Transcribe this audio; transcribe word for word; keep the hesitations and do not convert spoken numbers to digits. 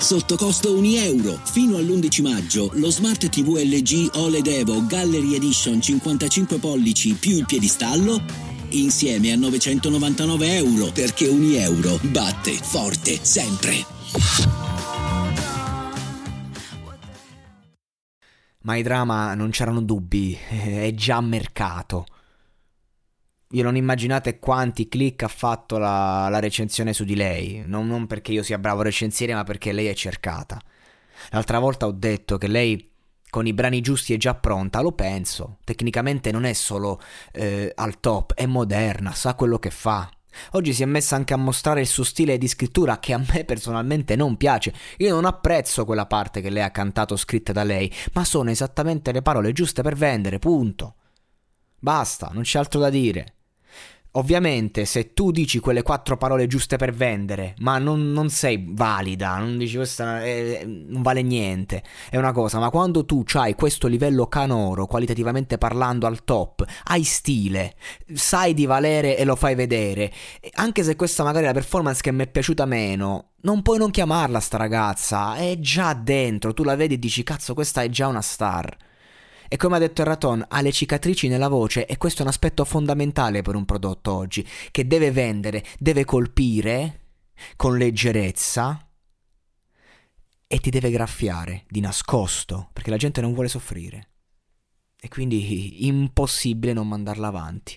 Sotto costo Unieuro. Fino all'undici maggio lo Smart T V L G OLED Evo Gallery Edition cinquantacinque pollici più il piedistallo insieme a novecentonovantanove euro, perché Unieuro batte forte sempre. Ma i drama non c'erano dubbi, è già mercato. Io non immaginate quanti click ha fatto la, la recensione su di lei. Non, non perché io sia bravo recensiere, ma perché lei è cercata. L'altra volta ho detto che lei con i brani giusti è già pronta. Lo penso. Tecnicamente non è solo eh, al top, è moderna, sa quello che fa. Oggi si è messa anche a mostrare il suo stile di scrittura, che a me personalmente non piace. Io non apprezzo quella parte che lei ha cantato scritta da lei, ma sono esattamente le parole giuste per vendere, punto. Basta, non c'è altro da dire. Ovviamente se tu dici quelle quattro parole giuste per vendere, ma non, non sei valida, non dici questa eh, non vale niente, è una cosa, ma quando tu hai questo livello canoro, qualitativamente parlando al top, hai stile, sai di valere e lo fai vedere, anche se questa magari è la performance che mi è piaciuta meno, non puoi non chiamarla sta ragazza, è già dentro, tu la vedi e dici cazzo, questa è già una star. E come ha detto il Raton, ha le cicatrici nella voce, e questo è un aspetto fondamentale per un prodotto oggi, che deve vendere, deve colpire con leggerezza e ti deve graffiare di nascosto, perché la gente non vuole soffrire. E quindi impossibile non mandarla avanti.